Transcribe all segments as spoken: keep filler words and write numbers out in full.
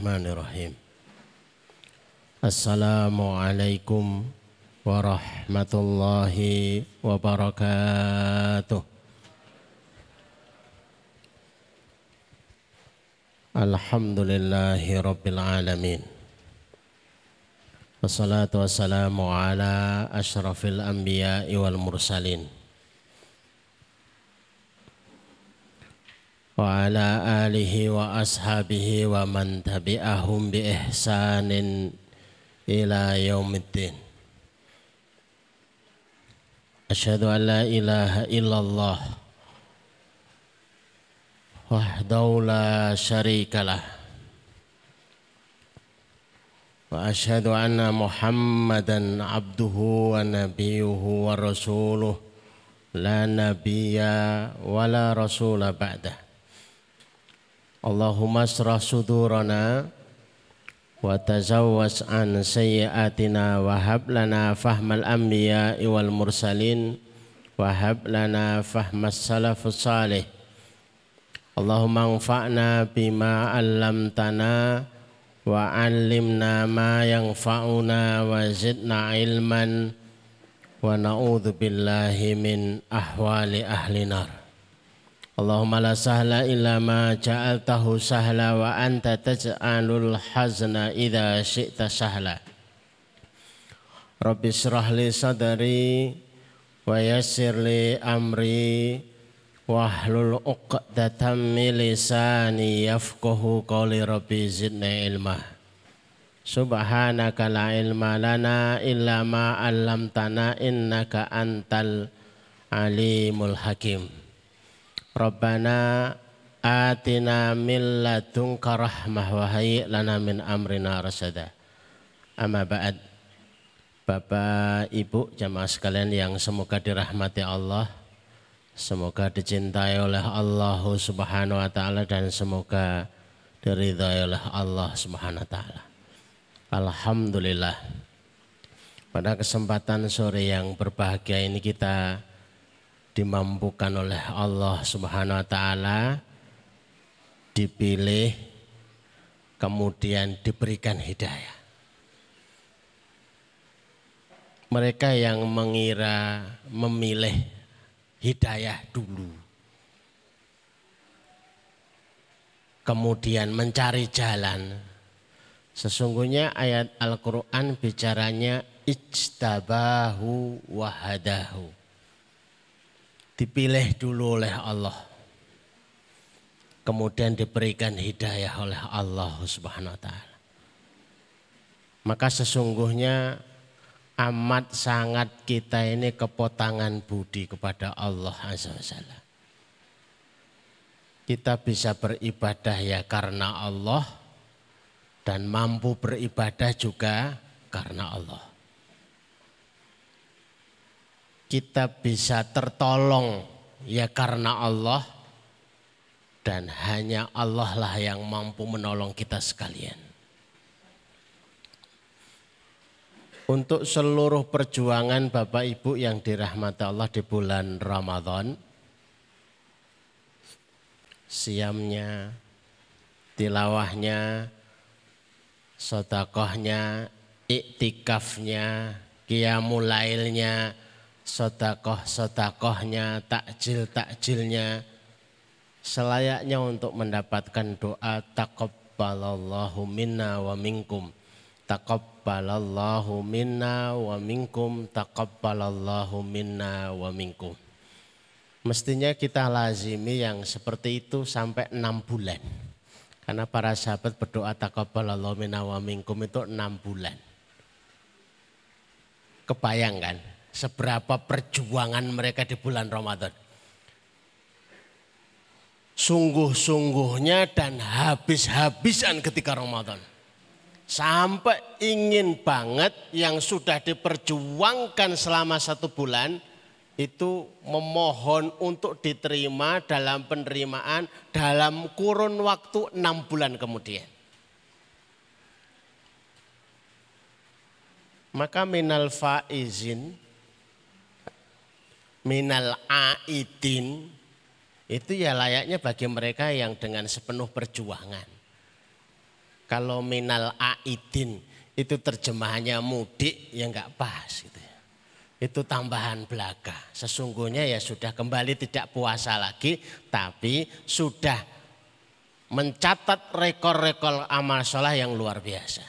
Bismillahirrahmanirrahim. Assalamualaikum warahmatullahi wabarakatuh. Alhamdulillahi rabbil alamin. Wassalatu wassalamu ala asyrafil anbiya'i wal mursalin wa ala alihi wa ashabihi wa man tabi'ahum bi ihsanin ila yaumiddin. Asyhadu an la ilaha illallah wahdahu la syarikalah wa asyhadu anna Muhammadan abduhu wa nabiyuhu wa rasuluh la nabiyya wa la rasula ba'dah. Allahumma asrah sudurana wa tazawwas an sayyiatina wa hab lana fahmal anbiya'i wal mursalin wa hab lana fahmas salafus salih. Allahumma anfa'na bima 'allamtana wa 'allimna ma yanfa'una wa zidna ilman wa na'udzu billahi min ahwali ahli nar. Allahumma la sahla illa ma ja'altahu sahla wa anta taj'alul hazna idza syi'ta sahla. Rabbi shrah li sadri wa yassir li amri wahlul uqdatam min lisani yafqahu qawli. Rabbi zidni ilma. Subhanaka la ilma lana illa ma 'allamtana innaka antal alimul hakim. Rabbana atina min ladunka rahmah wa hayyi' lana min amrina rasada. Amma ba'd. Bapak, Ibu, jamaah sekalian yang semoga dirahmati Allah, semoga dicintai oleh Allah subhanahu wa ta'ala, dan semoga diridhai oleh Allah subhanahu wa ta'ala. Alhamdulillah, pada kesempatan sore yang berbahagia ini kita dimampukan oleh Allah subhanahu wa ta'ala, dipilih kemudian diberikan hidayah. Mereka yang mengira memilih hidayah dulu kemudian mencari jalan, sesungguhnya ayat Al-Quran bicaranya ijtabahu wahadahu, dipilih dulu oleh Allah kemudian diberikan hidayah oleh Allah subhanahu wa ta'ala. Maka sesungguhnya amat sangat kita ini kepotangan budi kepada Allah azza wa jalla. Kita bisa beribadah ya karena Allah, dan mampu beribadah juga karena Allah. Kita bisa tertolong ya karena Allah, dan hanya Allah lah yang mampu menolong kita sekalian. Untuk seluruh perjuangan Bapak Ibu yang dirahmati Allah di bulan Ramadan, siamnya, tilawahnya, sodakohnya, iktikafnya, qiyamulailnya, sodakoh-sodakohnya, takjil-takjilnya, selayaknya untuk mendapatkan doa taqabbalallahu minna wa minkum. Taqabbalallahu minna wa minkum, taqabbalallahu minna wa minkum. Mestinya kita lazimi yang seperti itu sampai enam bulan. Karena para sahabat berdoa taqabbalallahu minna wa minkum itu enam bulan. Kebayangkan seberapa perjuangan mereka di bulan Ramadan. Sungguh-sungguhnya dan habis-habisan ketika Ramadan. Sampai ingin banget yang sudah diperjuangkan selama satu bulan itu memohon untuk diterima dalam penerimaan dalam kurun waktu enam bulan kemudian. Maka minal faizin, minal aidin, itu ya layaknya bagi mereka yang dengan sepenuh perjuangan. Kalau minal aidin itu terjemahannya mudik, ya nggak pas gitu. Itu tambahan belaka. Sesungguhnya ya sudah kembali tidak puasa lagi, tapi sudah mencatat rekor-rekor amal soleh yang luar biasa.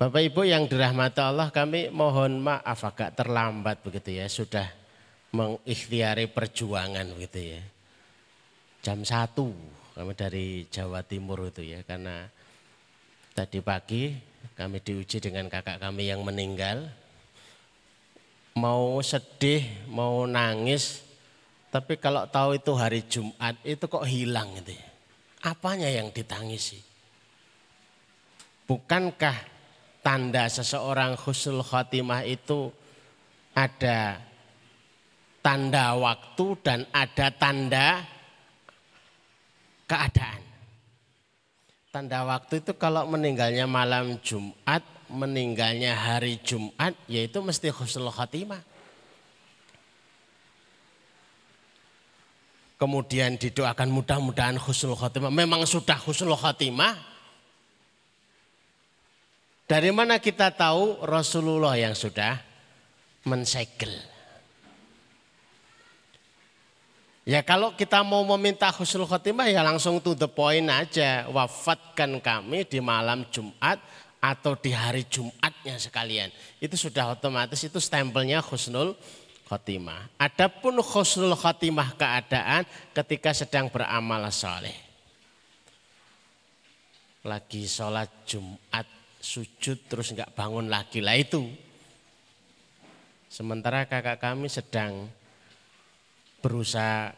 Bapak Ibu yang dirahmati Allah, kami mohon maaf agak terlambat begitu ya. Sudah mengikhtiari perjuangan begitu ya. jam satu kami dari Jawa Timur itu ya, karena tadi pagi kami diuji dengan kakak kami yang meninggal. Mau sedih, mau nangis, tapi kalau tahu itu hari Jumat itu kok hilang gitu ya. Apanya yang ditangisi? Bukankah tanda seseorang husnul khotimah itu ada tanda waktu dan ada tanda keadaan? Tanda waktu itu kalau meninggalnya malam Jumat, meninggalnya hari Jumat, yaitu mesti husnul khotimah. Kemudian didoakan mudah-mudahan husnul khotimah. Memang sudah husnul khotimah. Dari mana kita tahu? Rasulullah yang sudah mensegel. Ya kalau kita mau meminta husnul khotimah ya langsung to the point aja. Wafatkan kami di malam Jumat atau di hari Jumatnya sekalian. Itu sudah otomatis, itu stempelnya husnul khotimah. Adapun husnul khotimah keadaan ketika sedang beramal soleh. Lagi sholat Jumat sujud terus nggak bangun lagi, lah itu. Sementara kakak kami sedang berusaha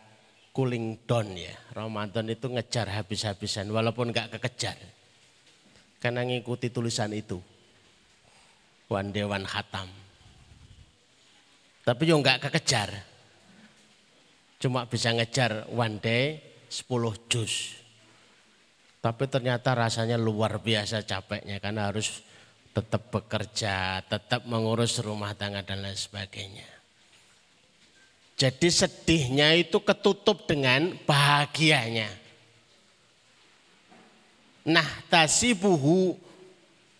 cooling down ya. Ramadan itu ngejar habis-habisan walaupun nggak kekejar. Karena ngikuti tulisan itu, one day one khatam. Tapi yo nggak kekejar, cuma bisa ngejar one day sepuluh juz. Tapi ternyata rasanya luar biasa capeknya karena harus tetap bekerja, tetap mengurus rumah tangga dan lain sebagainya. Jadi sedihnya itu ketutup dengan bahagianya. Nah, tasibuhu,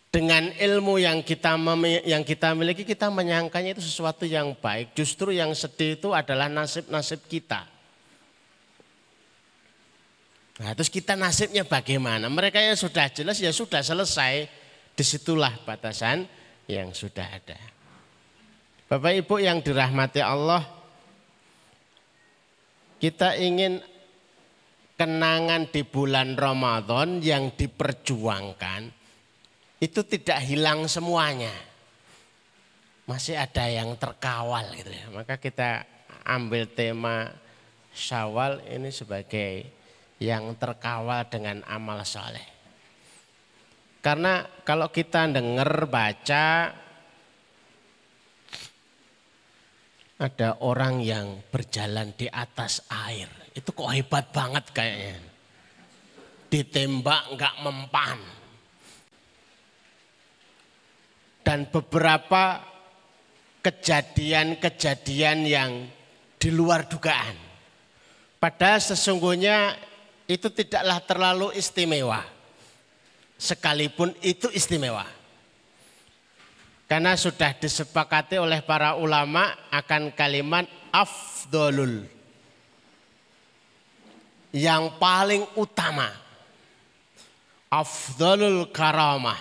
dengan ilmu yang kita yang kita miliki, kita menyangkanya itu sesuatu yang baik. Justru yang sedih itu adalah nasib-nasib kita. Nah, terus kita nasibnya bagaimana? Mereka yang sudah jelas ya sudah selesai. Disitulah batasan yang sudah ada. Bapak Ibu yang dirahmati Allah, kita ingin kenangan di bulan Ramadan yang diperjuangkan itu tidak hilang semuanya. Masih ada yang terkawal gitu ya. Maka kita ambil tema Syawal ini sebagai yang terkawal dengan amal soleh. Karena kalau kita dengar baca ada orang yang berjalan di atas air. Itu kok hebat banget kayaknya. Ditembak nggak mempan. Dan beberapa kejadian-kejadian yang di luar dugaan. Padahal sesungguhnya itu tidaklah terlalu istimewa. Sekalipun itu istimewa. Karena sudah disepakati oleh para ulama akan kalimat afdolul. Yang paling utama. Afdolul karamah.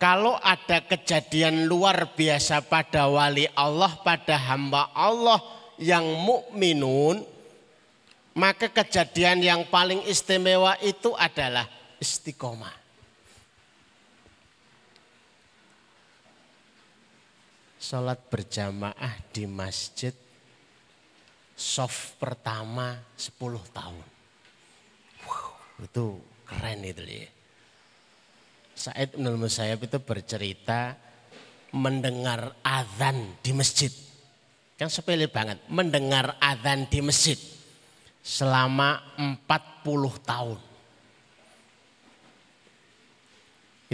Kalau ada kejadian luar biasa pada wali Allah, pada hamba Allah yang mukminun, maka kejadian yang paling istimewa itu adalah istiqomah. Sholat berjamaah di masjid soft pertama sepuluh tahun. Wow, itu keren itu ya. Said bin Musayyab itu bercerita mendengar azan di masjid. Kan sepele banget, mendengar azan di masjid selama empat puluh tahun.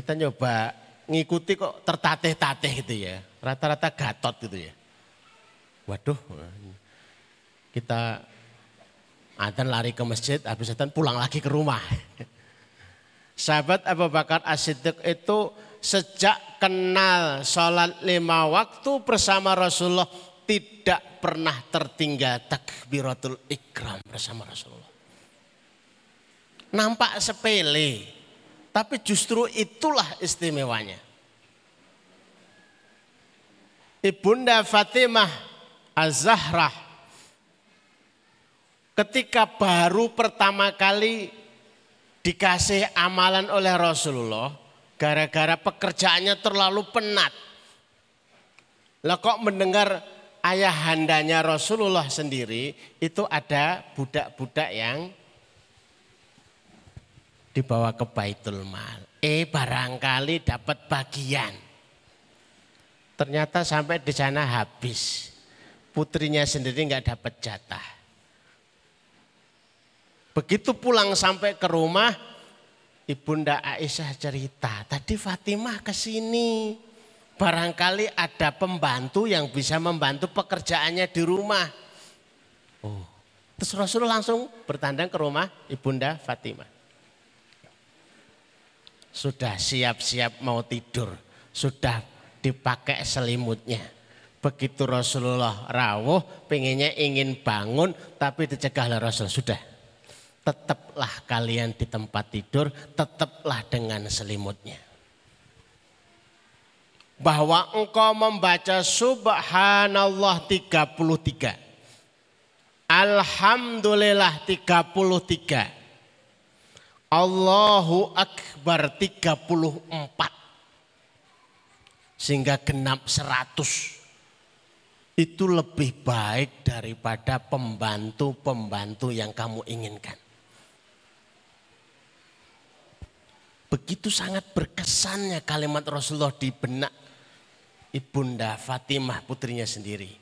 Kita nyoba ngikuti kok tertatih-tatih gitu ya. Rata-rata gatot gitu ya. Waduh, kita adzan lari ke masjid, habis adzan pulang lagi ke rumah. Sahabat Abu Bakar As-Siddiq itu sejak kenal sholat lima waktu bersama Rasulullah tidak pernah tertinggal takbiratul ikram bersama Rasulullah. Nampak sepele, tapi justru itulah istimewanya. Ibunda Fatimah Az-Zahra ketika baru pertama kali dikasih amalan oleh Rasulullah, gara-gara pekerjaannya terlalu penat. Lah kok mendengar ayahandanya Rasulullah sendiri itu ada budak-budak yang dibawa ke Baitul Mal. Eh barangkali dapat bagian. Ternyata sampai di sana habis. Putrinya sendiri nggak dapat jatah. Begitu pulang sampai ke rumah, Ibunda Aisyah cerita, tadi Fatimah ke sini. Barangkali ada pembantu yang bisa membantu pekerjaannya di rumah. Oh, terus Rasulullah langsung bertandang ke rumah Ibunda Fatimah. Sudah siap-siap mau tidur, sudah dipakai selimutnya. Begitu Rasulullah rawuh, pengennya ingin bangun, tapi dicegahlah Rasul. Sudah, tetaplah kalian di tempat tidur, tetaplah dengan selimutnya. Bahwa engkau membaca Subhanallah tiga puluh tiga, Alhamdulillah tiga puluh tiga. Allahu Akbar tiga puluh empat, sehingga genap seratus. Itu lebih baik daripada pembantu-pembantu yang kamu inginkan. Begitu sangat berkesannya kalimat Rasulullah di benak Ibunda Fatimah putrinya sendiri.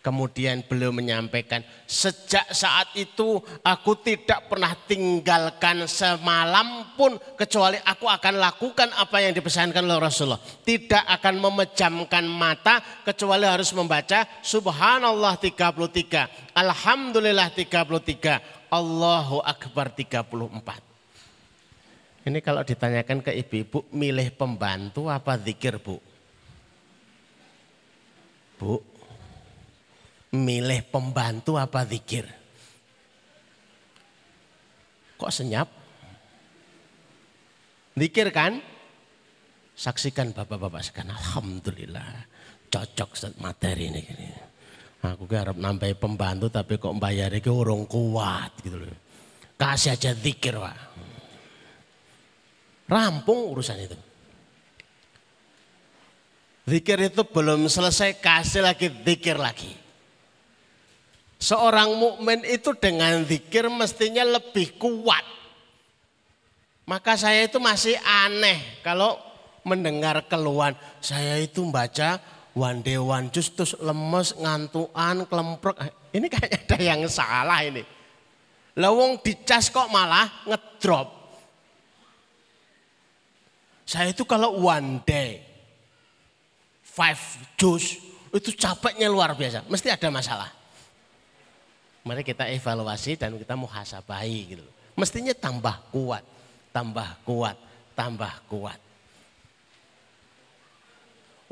Kemudian beliau menyampaikan, sejak saat itu aku tidak pernah tinggalkan semalam pun, kecuali aku akan lakukan apa yang dipesankan oleh Rasulullah. Tidak akan memejamkan mata, kecuali harus membaca Subhanallah tiga puluh tiga, Alhamdulillah tiga puluh tiga, Allahu Akbar tiga puluh empat. Ini kalau ditanyakan ke ibu-ibu, milih pembantu apa zikir, Bu? Bu, milih pembantu apa zikir? Kok senyap? Zikir kan? Saksikan bapak-bapak sekarang. Alhamdulillah. Cocok materi ini. Aku harap nambahin pembantu tapi kok bayarnya urung kuat gitu loh. Kasih aja zikir, Pak. Rampung urusan itu. Zikir itu belum selesai, kasih lagi zikir lagi. Seorang mukmin itu dengan zikir mestinya lebih kuat. Maka saya itu masih aneh kalau mendengar keluhan. Saya itu baca one day one juice terus lemes, ngantuan, kelemprek. Ini kayaknya ada yang salah ini. Lawong dicas kok malah ngedrop. Saya itu kalau one day five juice itu capeknya luar biasa. Mesti ada masalah. Mari kita evaluasi dan kita muhasabahi gitu. Mestinya tambah kuat, tambah kuat, tambah kuat.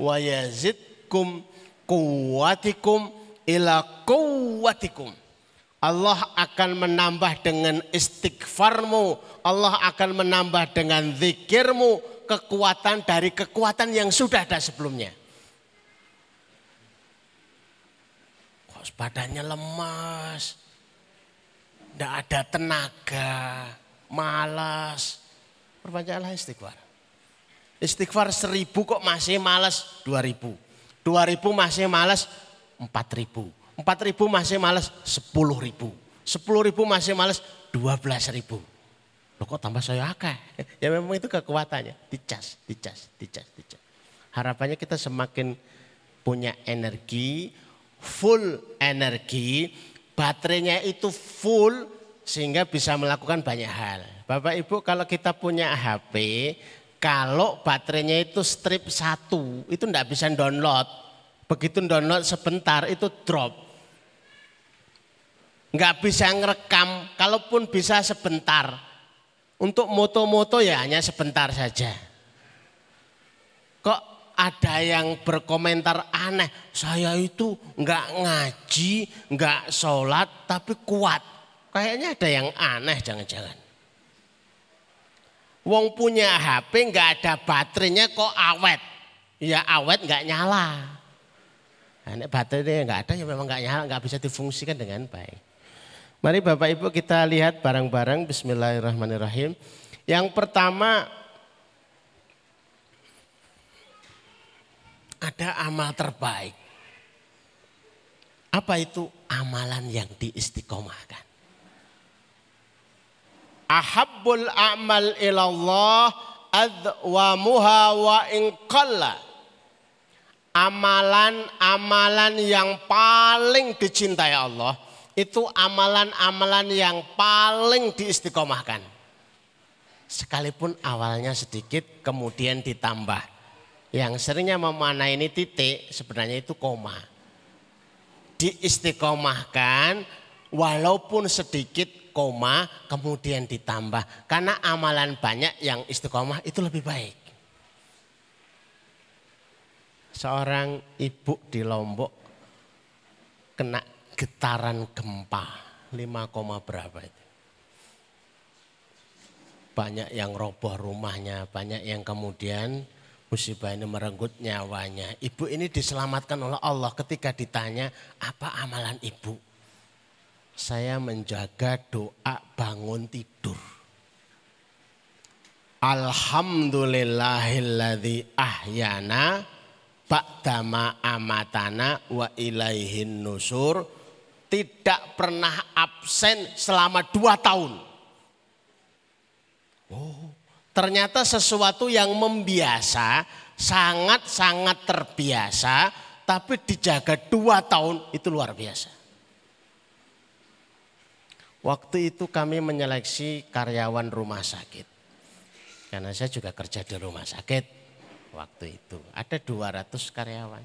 Wa yazidkum quwwatikum ila quwwatikum. Allah akan menambah dengan istighfarmu, Allah akan menambah dengan zikirmu kekuatan dari kekuatan yang sudah ada sebelumnya. Badannya lemas, tidak ada tenaga, malas. Perbanyaklah istighfar. Istighfar seribu kok masih malas, dua ribu. Dua ribu masih malas, empat ribu. Empat ribu masih malas, sepuluh ribu. Sepuluh ribu masih malas, dua belas ribu. Loh kok tambah saya akeh? Ya memang itu kekuatannya, dicas, dicas, dicas, dicas. Harapannya kita semakin punya energi, full energi, baterainya itu full sehingga bisa melakukan banyak hal. Bapak Ibu, kalau kita punya H P, kalau baterainya itu strip satu, itu tidak bisa download. Begitu download sebentar itu drop. Nggak bisa ngerekam, kalaupun bisa sebentar. Untuk moto-moto ya hanya sebentar saja. Kok ada yang berkomentar aneh, saya itu enggak ngaji, enggak sholat tapi kuat. Kayaknya ada yang aneh jangan-jangan. Wong punya H P enggak ada baterainya kok awet. Ya awet enggak nyala. Nah, baterainya enggak ada ya memang enggak nyala, enggak bisa difungsikan dengan baik. Mari Bapak Ibu kita lihat barang-barang, bismillahirrahmanirrahim. Yang pertama ada amal terbaik. Apa itu amalan yang diistiqomahkan? Ahabbul a'mal ilallah adwamuha wa inqalla. Amalan-amalan yang paling dicintai Allah itu amalan-amalan yang paling diistiqomahkan. Sekalipun awalnya sedikit kemudian ditambah. Yang seringnya memaknai ini titik sebenarnya itu koma. Diistiqomahkan walaupun sedikit koma kemudian ditambah. Karena amalan banyak yang istiqomah itu lebih baik. Seorang ibu di Lombok kena getaran gempa lima, berapa itu. Banyak yang roboh rumahnya, banyak yang kemudian musibah ini merenggut nyawanya. Ibu ini diselamatkan oleh Allah. Ketika ditanya apa amalan ibu? Saya menjaga doa bangun tidur. Alhamdulillahilladzi ahyana ba'dama amatana wa ilaihin nusur. Tidak pernah absen selama dua tahun. Oh, ternyata sesuatu yang membiasa, sangat-sangat terbiasa, tapi dijaga dua tahun itu luar biasa. Waktu itu kami menyeleksi karyawan rumah sakit. Karena saya juga kerja di rumah sakit waktu itu. Ada dua ratus karyawan.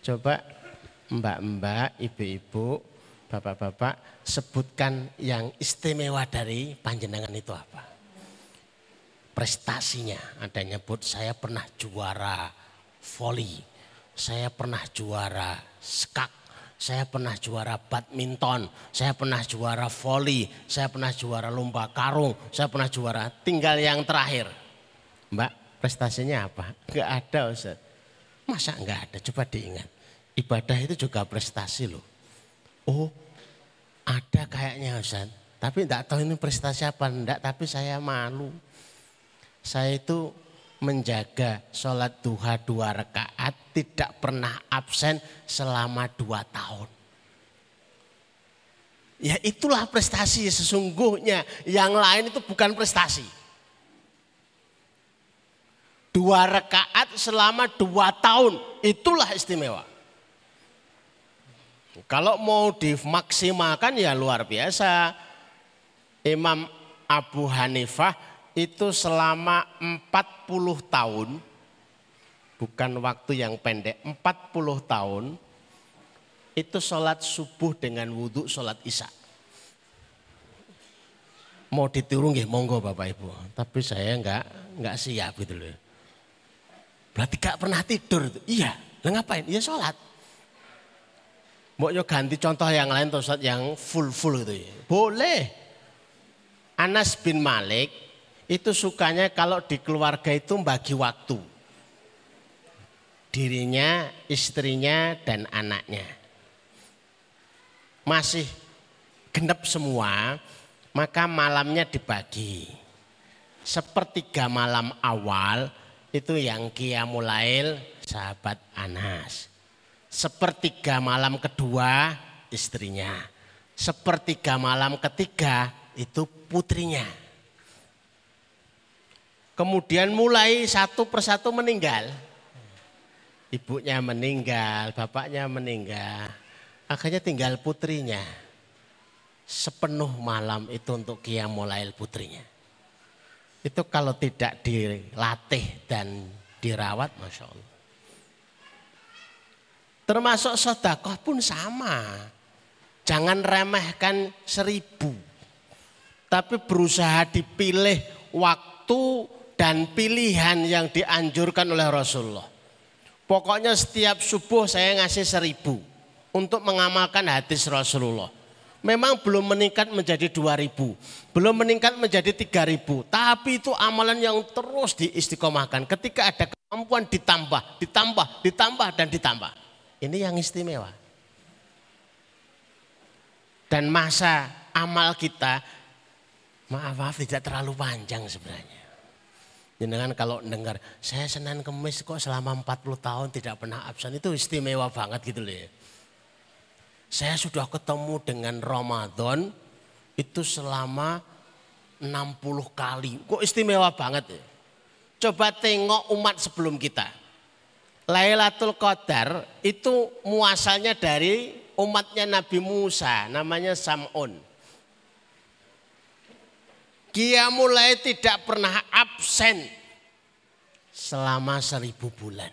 Coba mbak-mbak, ibu-ibu, bapak-bapak sebutkan yang istimewa dari panjenengan itu apa? Prestasinya, ada yang nyebut saya pernah juara voli, saya pernah juara skak, saya pernah juara badminton, saya pernah juara voli, saya pernah juara lomba karung, saya pernah juara. Tinggal yang terakhir. Mbak, prestasinya apa? Enggak ada, Ustaz. Masa enggak ada? Coba diingat. Ibadah itu juga prestasi loh. Oh, ada kayaknya Ustaz. Tapi enggak tahu ini prestasi apa enggak, tapi saya malu. Saya itu menjaga sholat duha dua rakaat tidak pernah absen selama dua tahun. Ya itulah prestasi sesungguhnya. Yang lain itu bukan prestasi. Dua rakaat selama dua tahun itulah istimewa. Kalau mau dimaksimalkan ya luar biasa. Imam Abu Hanifah itu selama empat puluh tahun, bukan waktu yang pendek, empat puluh tahun itu sholat subuh dengan wudhu sholat isya. Mau ditiru nggih monggo Bapak Ibu, tapi saya enggak enggak siap gitu loh. Berarti gak pernah tidur. Iya, lah ngapain? Iya sholat. Mbok yo ganti contoh yang lain toh Ustaz yang full-full itu ya. Boleh. Anas bin Malik itu sukanya kalau di keluarga itu bagi waktu. Dirinya, istrinya dan anaknya. Masih genep semua, maka malamnya dibagi. Sepertiga malam awal itu yang Qiyamul Lail sahabat Anas. Sepertiga malam kedua istrinya, sepertiga malam ketiga itu putrinya. Kemudian mulai satu persatu meninggal. Ibunya meninggal, bapaknya meninggal, akhirnya tinggal putrinya. Sepenuh malam itu untuk Qiyamul Lail putrinya. Itu kalau tidak dilatih dan dirawat Masya Allah. Termasuk sedekah pun sama. Jangan remehkan seribu. tapi berusaha dipilih waktu dan pilihan yang dianjurkan oleh Rasulullah. Pokoknya setiap subuh saya ngasih seribu untuk mengamalkan hadis Rasulullah. Memang belum meningkat menjadi dua ribu, belum meningkat menjadi tiga ribu. Tapi itu amalan yang terus diistiqomahkan. Ketika ada kemampuan ditambah, ditambah, ditambah dan ditambah. Ini yang istimewa. Dan masa amal kita, maaf maaf tidak terlalu panjang sebenarnya. Jangan kalau dengar, saya Senin Kemis kok selama empat puluh tahun tidak pernah absen, itu istimewa banget gitu loh ya. Saya sudah ketemu dengan Ramadan itu selama enam puluh kali, kok istimewa banget ya. Coba tengok umat sebelum kita. Lailatul Qadar itu muasalnya dari umatnya Nabi Musa, namanya Sam'un. Dia mulai tidak pernah absen selama seribu bulan.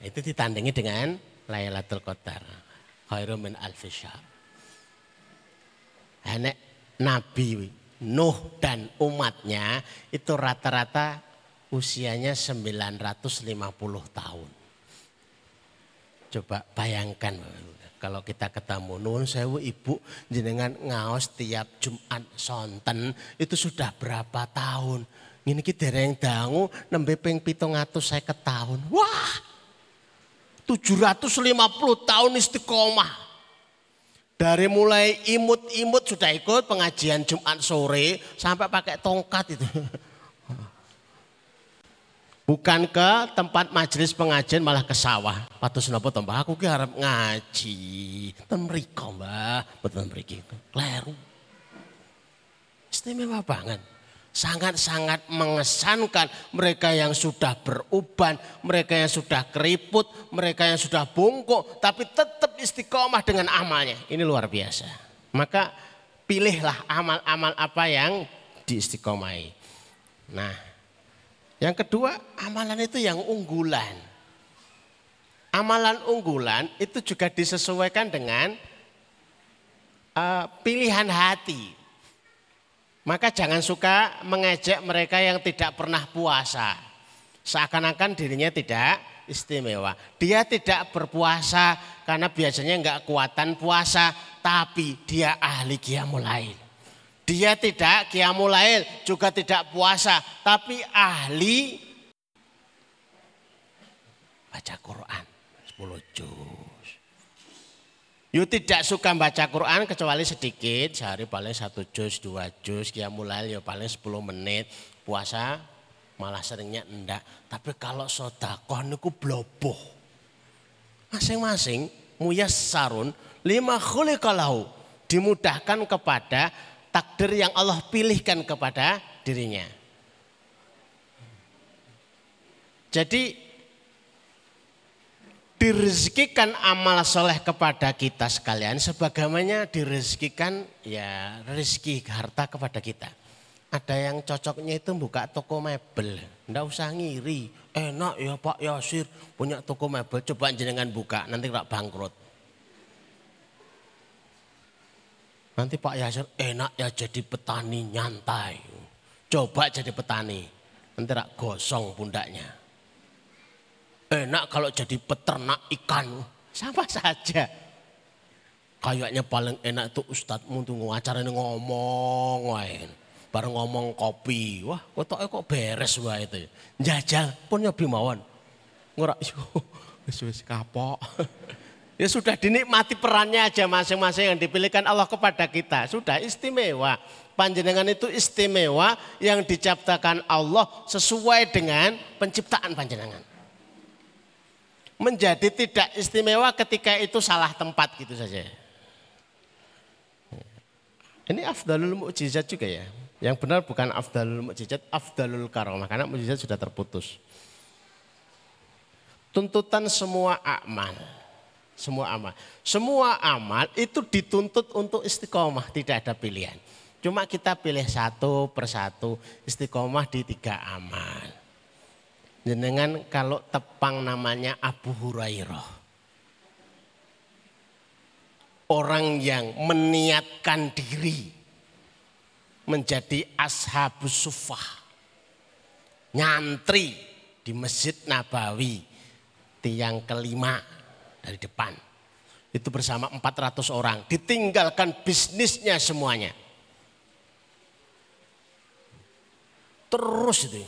Itu ditandingi dengan Lailatul Qadar. Khairum min alfi syahr. Nabi Nuh dan umatnya itu rata-rata usianya sembilan ratus lima puluh tahun. Coba bayangkan. Kalau kita ketemu, nuwun sewu ibu jenengan ngaos tiap Jumat sonten itu sudah berapa tahun? Ngene iki dereng dangu nembe ping pitung atus seket tahun. Wah, tujuh ratus lima puluh tahun istiqomah. Dari mulai imut-imut sudah ikut pengajian Jumat sore sampai pakai tongkat itu. Bukan ke tempat majelis pengajian malah ke sawah. Patus napa to Mbah? Aku ki arep ngaji. Ten mriko Mbah, boten mriki. Kleru. Istimewa banget. Sangat-sangat mengesankan mereka yang sudah beruban, mereka yang sudah keriput, mereka yang sudah bungkuk tapi tetap istiqomah dengan amalnya. Ini luar biasa. Maka pilihlah amal-amal apa yang diistiqomahi. Nah, yang kedua, amalan itu yang unggulan. Amalan unggulan itu juga disesuaikan dengan uh, pilihan hati. Maka jangan suka mengejek mereka yang tidak pernah puasa. Seakan-akan dirinya tidak istimewa. Dia tidak berpuasa karena biasanya enggak kuatan puasa, tapi dia ahli qiyamul lail. Dia tidak qiyamul lail, juga tidak puasa, tapi ahli baca Quran sepuluh juz. You tidak suka baca Quran kecuali sedikit, sehari paling satu juz, dua juz, qiyamul lail ya paling sepuluh menit, puasa malah seringnya enggak. Tapi kalau sedekah niku bloboh. Masing-masing muyassarun lima khuliqalahu, dimudahkan kepada takdir yang Allah pilihkan kepada dirinya. Jadi direzekikan amal soleh kepada kita sekalian sebagaimana direzekikan ya rezeki harta kepada kita. Ada yang cocoknya itu buka toko mebel, enggak usah ngiri. Enak ya Pak Yasir punya toko mebel, coba jenengan buka nanti rak bangkrut. Nanti Pak Yasir enak ya jadi petani nyantai. Coba jadi petani. Nanti rak gosong pundaknya. Enak kalau jadi peternak ikan. Sama saja. Kayaknya paling enak tuh ustadzmu tuh ngajarin ngomong. Wain. Bareng ngomong kopi. Wah kotoknya kok beres wah itu. Jajal pun nyobi mawon. Ngurak wis kapok. Ya sudah dinikmati perannya aja masing-masing yang dipilihkan Allah kepada kita. Sudah istimewa. Panjenengan itu istimewa yang diciptakan Allah sesuai dengan penciptaan panjenengan. Menjadi tidak istimewa ketika itu salah tempat gitu saja. Ini afdalul mukjizat juga ya. Yang benar bukan afdalul mukjizat, afdalul karomah. Karena mukjizat sudah terputus. Tuntutan semua amal. Semua amal. Semua amal itu dituntut untuk istiqomah, tidak ada pilihan. Cuma kita pilih satu persatu istiqomah di tiga amal. Jenengan kalau tepang namanya Abu Hurairah. Orang yang meniatkan diri menjadi ashabus suffah, nyantri di Masjid Nabawi tiang kelima dari depan. Itu bersama empat ratus orang, ditinggalkan bisnisnya semuanya. Terus itu.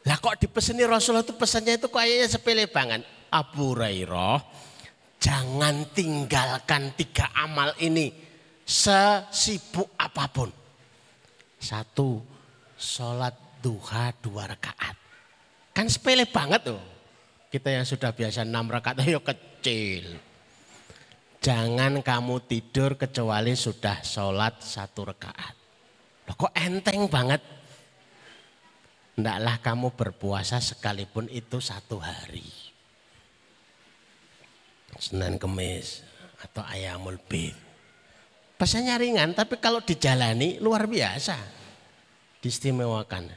Lah kok dipeseni Rasulullah itu, pesannya itu kayaknya sepele banget. Abu Hurairah, jangan tinggalkan tiga amal ini sesibuk apapun. Satu, sholat duha dua rakaat. Kan sepele banget loh. Kita yang sudah biasa enam rakaat, ayo kecil. Jangan kamu tidur kecuali sudah sholat satu rakaat. Loh kok enteng banget. Hendaklah kamu berpuasa sekalipun itu satu hari. Senin Kemis atau Ayyamul Bid. Pesannya ringan tapi kalau dijalani luar biasa. Diistimewakan.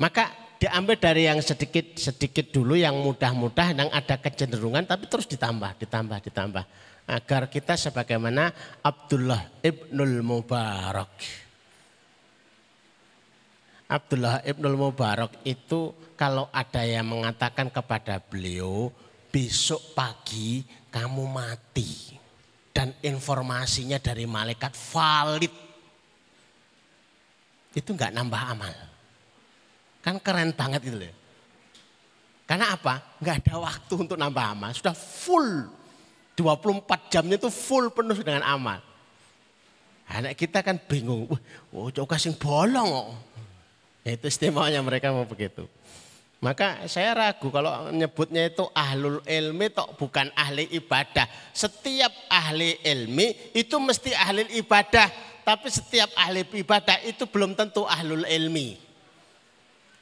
Maka diambil dari yang sedikit-sedikit dulu, yang mudah-mudah, yang ada kecenderungan tapi terus ditambah, ditambah, ditambah. Agar kita sebagaimana Abdullah Ibnul Mubarak. Abdullah Ibnul Mubarak itu kalau ada yang mengatakan kepada beliau besok pagi kamu mati dan informasinya dari malaikat valid, itu nggak nambah amal. Kan keren banget itu loh. Karena apa? Nggak ada waktu untuk nambah amal, sudah full dua puluh empat jamnya itu full penuh dengan amal. Anak kita kan bingung, wah jauh kasih bolong kok. Itu istimewanya mereka mau begitu. Maka saya ragu kalau nyebutnya itu ahlul ilmi tok, bukan ahli ibadah. Setiap ahli ilmi itu mesti ahli ibadah. Tapi setiap ahli ibadah itu belum tentu ahlul ilmi.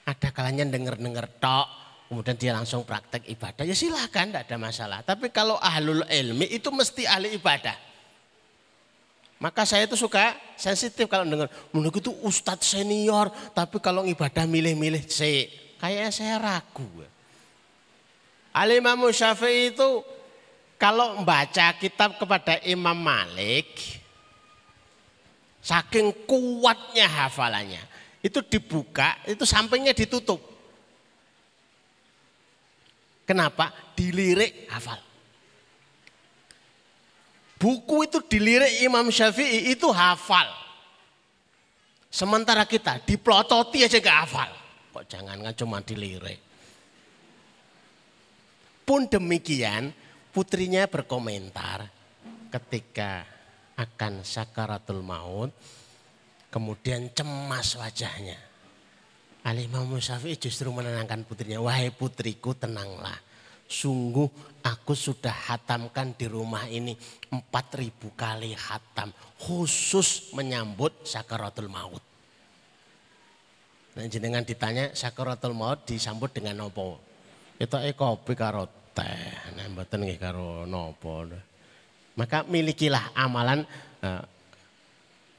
Ada kalanya dengar-dengar tok, kemudian dia langsung praktek ibadah. Ya silakan, tidak ada masalah. Tapi kalau ahlul ilmi itu mesti ahli ibadah. Maka saya itu suka sensitif kalau dengar, menurutku itu ustadz senior, tapi kalau ibadah milih-milih sih, kayaknya saya ragu. Al-Imam Syafi'i itu kalau membaca kitab kepada Imam Malik, saking kuatnya hafalannya, itu dibuka, itu sampingnya ditutup. Kenapa? Dilirik hafal. Buku itu dilirik Imam Syafi'i itu hafal. Sementara kita diplototi aja gak hafal. Kok jangankan cuma dilirik. Pun demikian putrinya berkomentar ketika akan sakaratul maut. Kemudian cemas wajahnya. Al-Imam Syafi'i justru menenangkan putrinya. Wahai putriku, tenanglah. Sungguh aku sudah hatamkan di rumah ini empat ribu kali hatam khusus menyambut sakaratul maut. Nah, jenengan ditanya sakaratul maut disambut dengan apa? Ketoke kopi karo teh, nek mboten nggih karo napa. Maka milikilah amalan,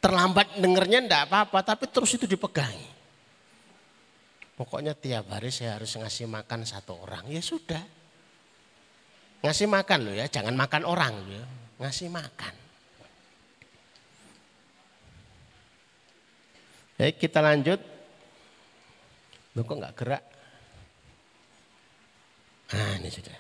terlambat dengernya ndak apa-apa tapi terus itu dipegang. Pokoknya tiap hari saya harus ngasih makan satu orang, ya sudah. Ngasih makan loh ya, jangan makan orang loh ya, ngasih makan. Baik, kita lanjut. Loh kok nggak gerak? Nah ini sudah.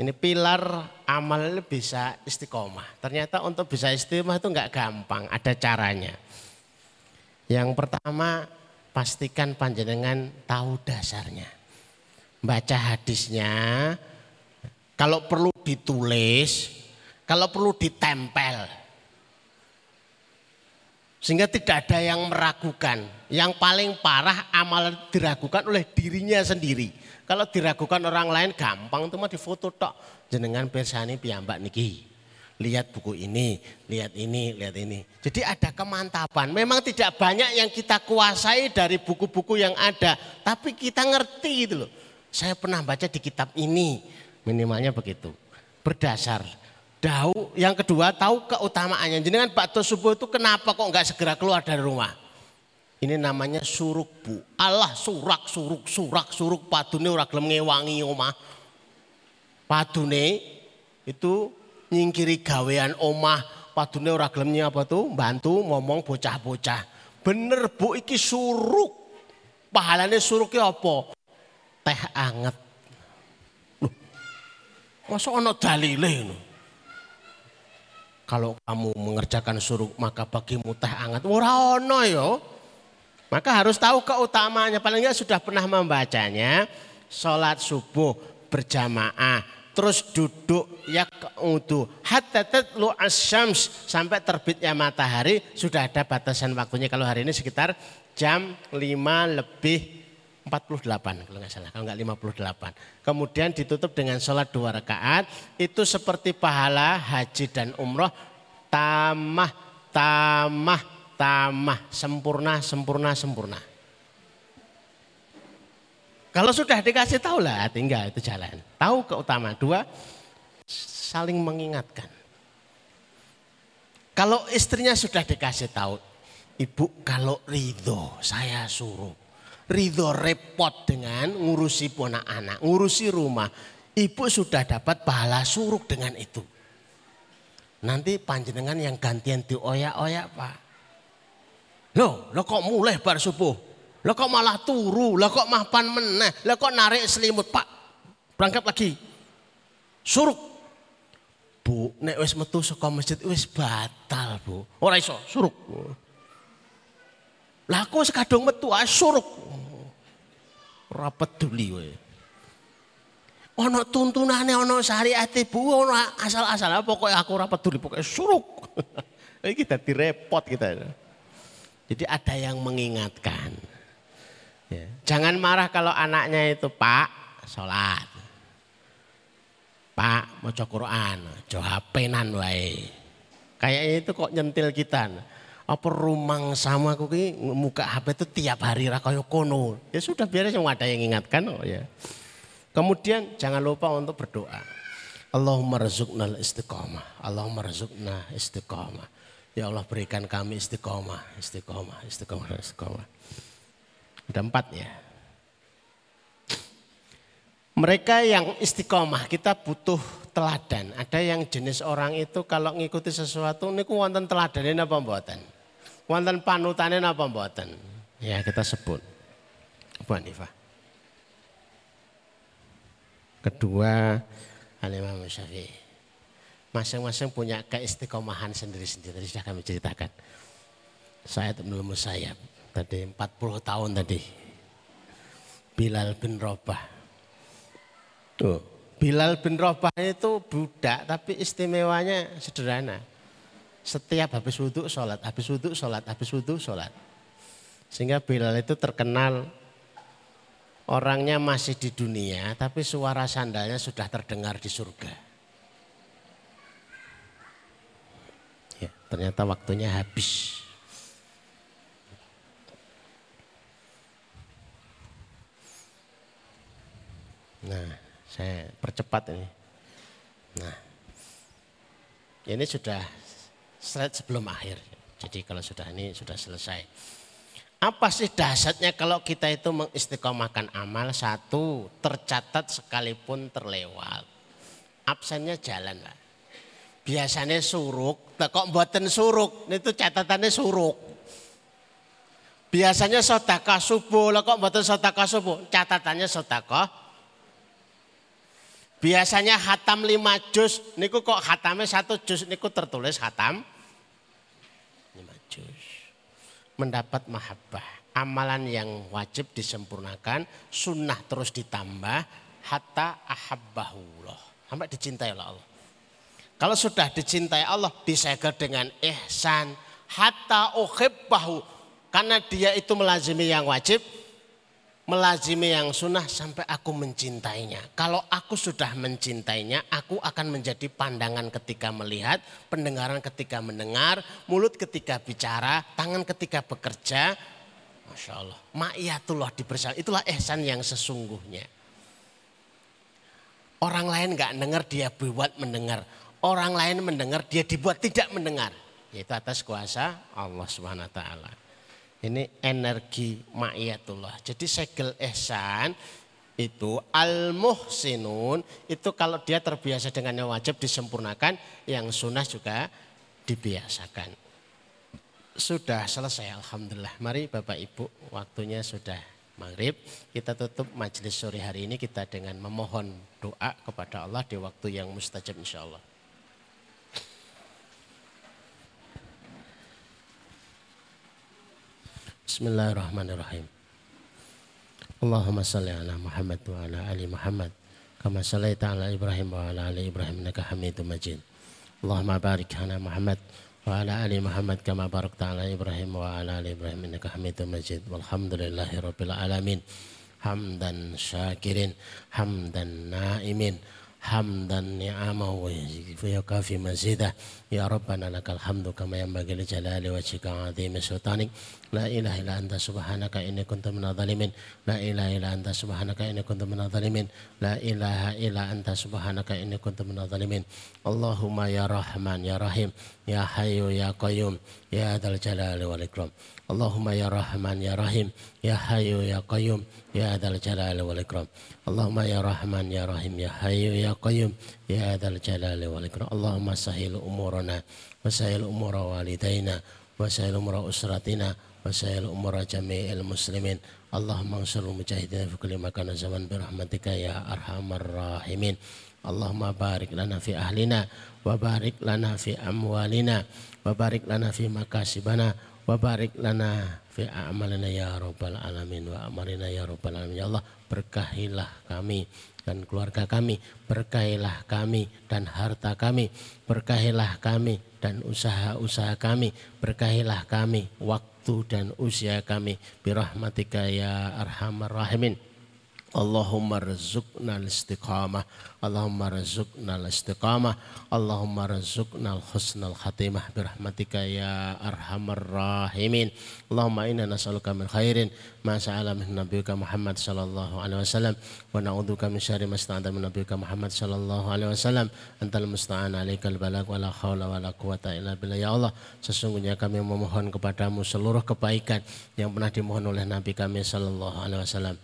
Ini pilar amal bisa istiqomah. Ternyata untuk bisa istiqomah itu nggak gampang, ada caranya. Yang pertama, pastikan panjenengan tahu dasarnya. Baca hadisnya. Kalau perlu ditulis, kalau perlu ditempel. Sehingga tidak ada yang meragukan. Yang paling parah amalan diragukan oleh dirinya sendiri. Kalau diragukan orang lain gampang, itu mah difoto tok. Jenengan pirsani piyambak niki. Lihat buku ini, lihat ini, lihat ini. Jadi ada kemantapan. Memang tidak banyak yang kita kuasai dari buku-buku yang ada. Tapi kita ngerti gitu loh. Saya pernah baca di kitab ini. Minimalnya begitu, berdasar. Tahu yang kedua, tahu keutamaannya. Jadi kan waktu subuh itu kenapa kok nggak segera keluar dari rumah? Ini namanya suruk bu. Allah surak suruk surak suruk padune ora gelem ngewangi omah. Padune itu nyingkiri gawean omah, padune ora gelemnya apa tuh bantu ngomong bocah-bocah. Bener Bu iki suruk. Pahalane suruke apa? Teh anget. Loh. Masa ana dalile ngono. Kalau kamu mengerjakan suruk maka bagimu teh anget. Ora ana ya. Maka harus tahu keutamanya, paling enggak sudah pernah membacanya. Sholat subuh berjamaah, terus duduk yaqudu hatta tatlu asy-syams, sampai terbitnya matahari. Sudah ada batasan waktunya. Kalau hari ini sekitar jam lima lebih empat puluh delapan kalau nggak salah, kalau nggak lima puluh delapan. Kemudian ditutup dengan sholat dua rakaat. Itu seperti pahala haji dan umroh, tamah tamah tamah, sempurna, sempurna, sempurna. Kalau sudah dikasih tahu lah, tinggal itu jalan. Tahu keutamaan. Dua, saling mengingatkan. Kalau istrinya sudah dikasih tahu, Ibu kalau ridho saya suruh. Ridho repot dengan ngurusi ponak-anak, ngurusi rumah. Ibu sudah dapat pahala suruk dengan itu. Nanti panjenengan yang gantian dioyak-oyak Pak. Loh, lo kok mulai bar subuh, lo kok malah turu, lo kok mapan meneh, lo kok narik selimut Pak, berangkat lagi, suruk. Bu, nek wis metu saka masjid wis batal Bu, ora iso suruk. Lah aku sekadung metu ae suruk, ora peduli we. Ono tuntunane, ono syariate Bu, ono asal-asalan, pokoknya aku ora peduli, pokoknya suruk. Iki dadi repot kita. Jadi ada yang mengingatkan. Ya. Jangan marah kalau anaknya itu Pak sholat, Pak maca Quran, johapenan wae. Kayaknya itu kok nyentil kita. Apa rumang sama aku ki muka H P itu tiap hari ra kaya kono. Ya sudah biar semua ada yang ingatkan. Oh ya. Kemudian jangan lupa untuk berdoa. Allahumma rzuqnal istiqomah. Allahumma rzuqna istiqomah. Ya Allah berikan kami istiqomah, istiqomah, istiqomah, istiqomah. Ada empat ya. Mereka yang istiqomah kita butuh teladan. Ada yang jenis orang itu kalau ngikuti sesuatu niku wonten teladane napa mboten? Wonten panutane napa mboten? Ya kita sebut. Bu Hanifah. Kedua Al-Imam Syafi'i. Masing-masing punya keistiqomahan sendiri-sendiri, tadi sudah kami ceritakan. Saya Ibnu Musayyab, tadi empat puluh tahun tadi. Bilal bin Rabah. Tuh, Bilal bin Rabah itu budak tapi istimewanya sederhana. Setiap habis wudhu sholat, habis wudhu sholat, habis wudhu sholat. Sehingga Bilal itu terkenal orangnya masih di dunia tapi suara sandalnya sudah terdengar di surga. Ya, ternyata waktunya habis. Nah, saya percepat ini. Nah, ini sudah slide sebelum akhir. Jadi kalau sudah ini sudah selesai. Apa sih dahsyatnya kalau kita itu mengistiqomahkan amal? Satu, tercatat sekalipun terlewat. Absennya jalan lah. Biasanya suruk, kok mboten suruk, itu catatannya suruk. Biasanya sedekah subuh, kok mboten sedekah subuh, catatannya sedekah. Biasanya khatam lima juz, niku kok khatamnya satu juz, niku tertulis khatam lima juz. Mendapat mahabbah, amalan yang wajib disempurnakan, sunnah terus ditambah, hatta ahabbahullah, sampai dicintai oleh Allah. Kalau sudah dicintai Allah, disegel dengan ihsan. Hatta uhibbahu. Karena dia itu melazimi yang wajib, melazimi yang sunnah sampai aku mencintainya. Kalau aku sudah mencintainya, aku akan menjadi pandangan ketika melihat, pendengaran ketika mendengar, mulut ketika bicara, tangan ketika bekerja. Masya Allah. Ma'iyatullah dibersama. Itulah ihsan yang sesungguhnya. Orang lain gak dengar, dia buat mendengar. Orang lain mendengar, dia dibuat tidak mendengar. Yaitu atas kuasa Allah subhanahu wa taala. Ini energi ma'iyatullah. Jadi segel ihsan itu al-muhsinun. Itu kalau dia terbiasa dengan yang wajib disempurnakan. Yang sunnah juga dibiasakan. Sudah selesai, alhamdulillah. Mari Bapak Ibu, waktunya sudah maghrib. Kita tutup majelis sore hari ini kita dengan memohon doa kepada Allah di waktu yang mustajab insya Allah. Bismillahirrahmanirrahim. Allahumma salli ala Muhammad wa ala ali Muhammad kama sallaita ala Ibrahim wa ala ali Ibrahim innaka Hamidum Majid. Allahumma barik ala Muhammad wa ala ali Muhammad kama barakta ala Ibrahim wa ala ali Ibrahim innaka Hamidum Majid. Walhamdulillahi rabbil alamin. Hamdan syakirin, hamdan naimin, hamdan ni'amahu wa yakafi mazidah. Ya Rabbana lakal hamdu kama yanbaghi li jalali wajhika azimi sultanik. La ilaha illa anta subhanaka inni kuntu minadh dhalimin. La ilaha illa anta subhanaka inni kuntu minadh dhalimin. La ilaha illa anta subhanaka inni kuntu minadh dhalimin. Allahumma ya Rahman ya Rahim ya Hayyu ya Qayyum ya Dzal Jalali wal Ikram. Allahumma ya Rahman ya Rahim ya Hayyu ya Qayyum ya Dzal Jalali wal Ikram. Allahumma ya Rahman ya Rahim ya Hayyu ya Qayyum ya Dzal Jalali wal Ikram. Allahumma sahhil umurana wa sahhil umura walidayna wa sahhil umura usratina wa sahhil umura jami'il muslimin. Allahumma ansurul mujahidina fi kulli makan zaman bi rahmatika ya arhamar rahimin. Allahumma barik lana fi ahlina wa barik lana fi amwalina wa barik lana fi makasibana wa barik lana fi a'malina ya rabbal alamin wa amalina ya rabbal alamin. Ya Allah, berkahilah kami dan keluarga kami, berkahilah kami dan harta kami, berkahilah kami dan usaha-usaha kami, berkahilah kami waktu dan usia kami bi rahmatika ya arhamar rahimin. Allahumma rizukna al-istiqamah, Allahumma rizukna al-istiqamah, Allahumma rizukna al-husna al-khatimah birahmatika ya arhamar rahimin. Allahumma inna nas'aluka min khairin ma sa'ala min nabiyuka Muhammad sallallahu alaihi wasallam wa na'udzuka min syarri ma sta'adha min nabiyuka Muhammad sallallahu alaihi wasallam. Antal musta'an 'alaikal balag wa la haula wa la quwata illa billah. Ya Allah, sesungguhnya kami memohon kepadamu seluruh kebaikan yang pernah dimohon oleh Nabi kami sallallahu alaihi wasallam.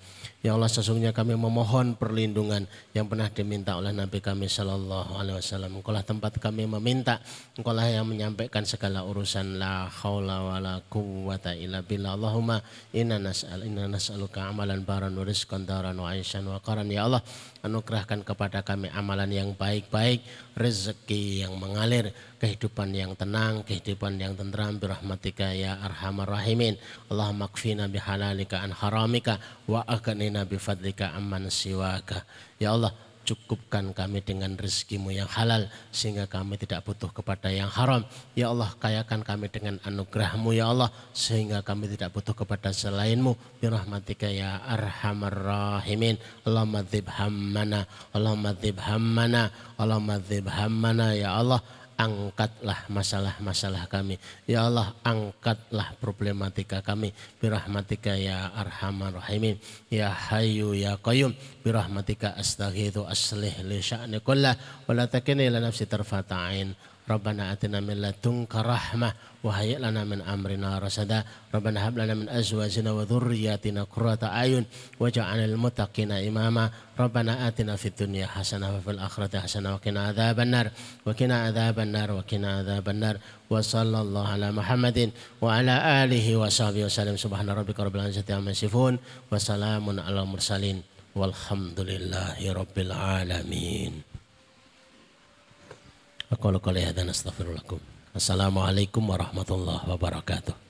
Ya Allah, sesungguhnya kami memohon perlindungan yang pernah diminta oleh Nabi kami sallallahu alaihi wasallam. Engkaulah tempat kami meminta, engkaulah yang menyampaikan segala urusan. La haula wa la quwwata illa billah. Allahumma inna nas'al inna nas'aluka amalan baran wa rizqan daran wa aishan wa qaran. Ya Allah, anugerahkan kepada kami amalan yang baik-baik, rezeki yang mengalir, kehidupan yang tenang, kehidupan yang tenteram bi rahmatika ya arhamar rahimin. Allahumma kfina bi halalika an haramika wa aghnina bi fadlika amman siwaka. Ya Allah, cukupkan kami dengan rezekimu yang halal sehingga kami tidak butuh kepada yang haram. Ya Allah, kayakan kami dengan anugerahmu ya Allah sehingga kami tidak butuh kepada selainmu. Bi rahmatika ya arhamar rahimin. Allahumma dzib hammana, Allahumma dzib hammana, Allahumma dzib hammana. Ya Allah, angkatlah masalah-masalah kami. Ya Allah, angkatlah problematika kami. Birahmatika ya arhamar rahimin. Ya Hayyu ya Qayyum. Birahmatika astaghithu aslih li sya'ni kullah. Wa la takilni ila nafsi tarfata 'ain. Rabbana atina min ladunka rahmah wa hayyi' lana min amrina rasada. Rabbana hab lana min azwajina wa dhurriyyatina qurrata a'yun waj'alna lil muttaqina imama. Rabbana atina fid dunya hasanah wa fil akhirati hasanah wa qina adzaban nar wa qina adzaban nar wa qina adzaban nar. Wa sallallahu ala Muhammadin wa ala alihi wa sahbihi wasallam. Subhana rabbika rabbil izzati amma yasifun wa salamun alal mursalin walhamdulillahi rabbil alamin. Assalamualaikum warahmatullahi wabarakatuh.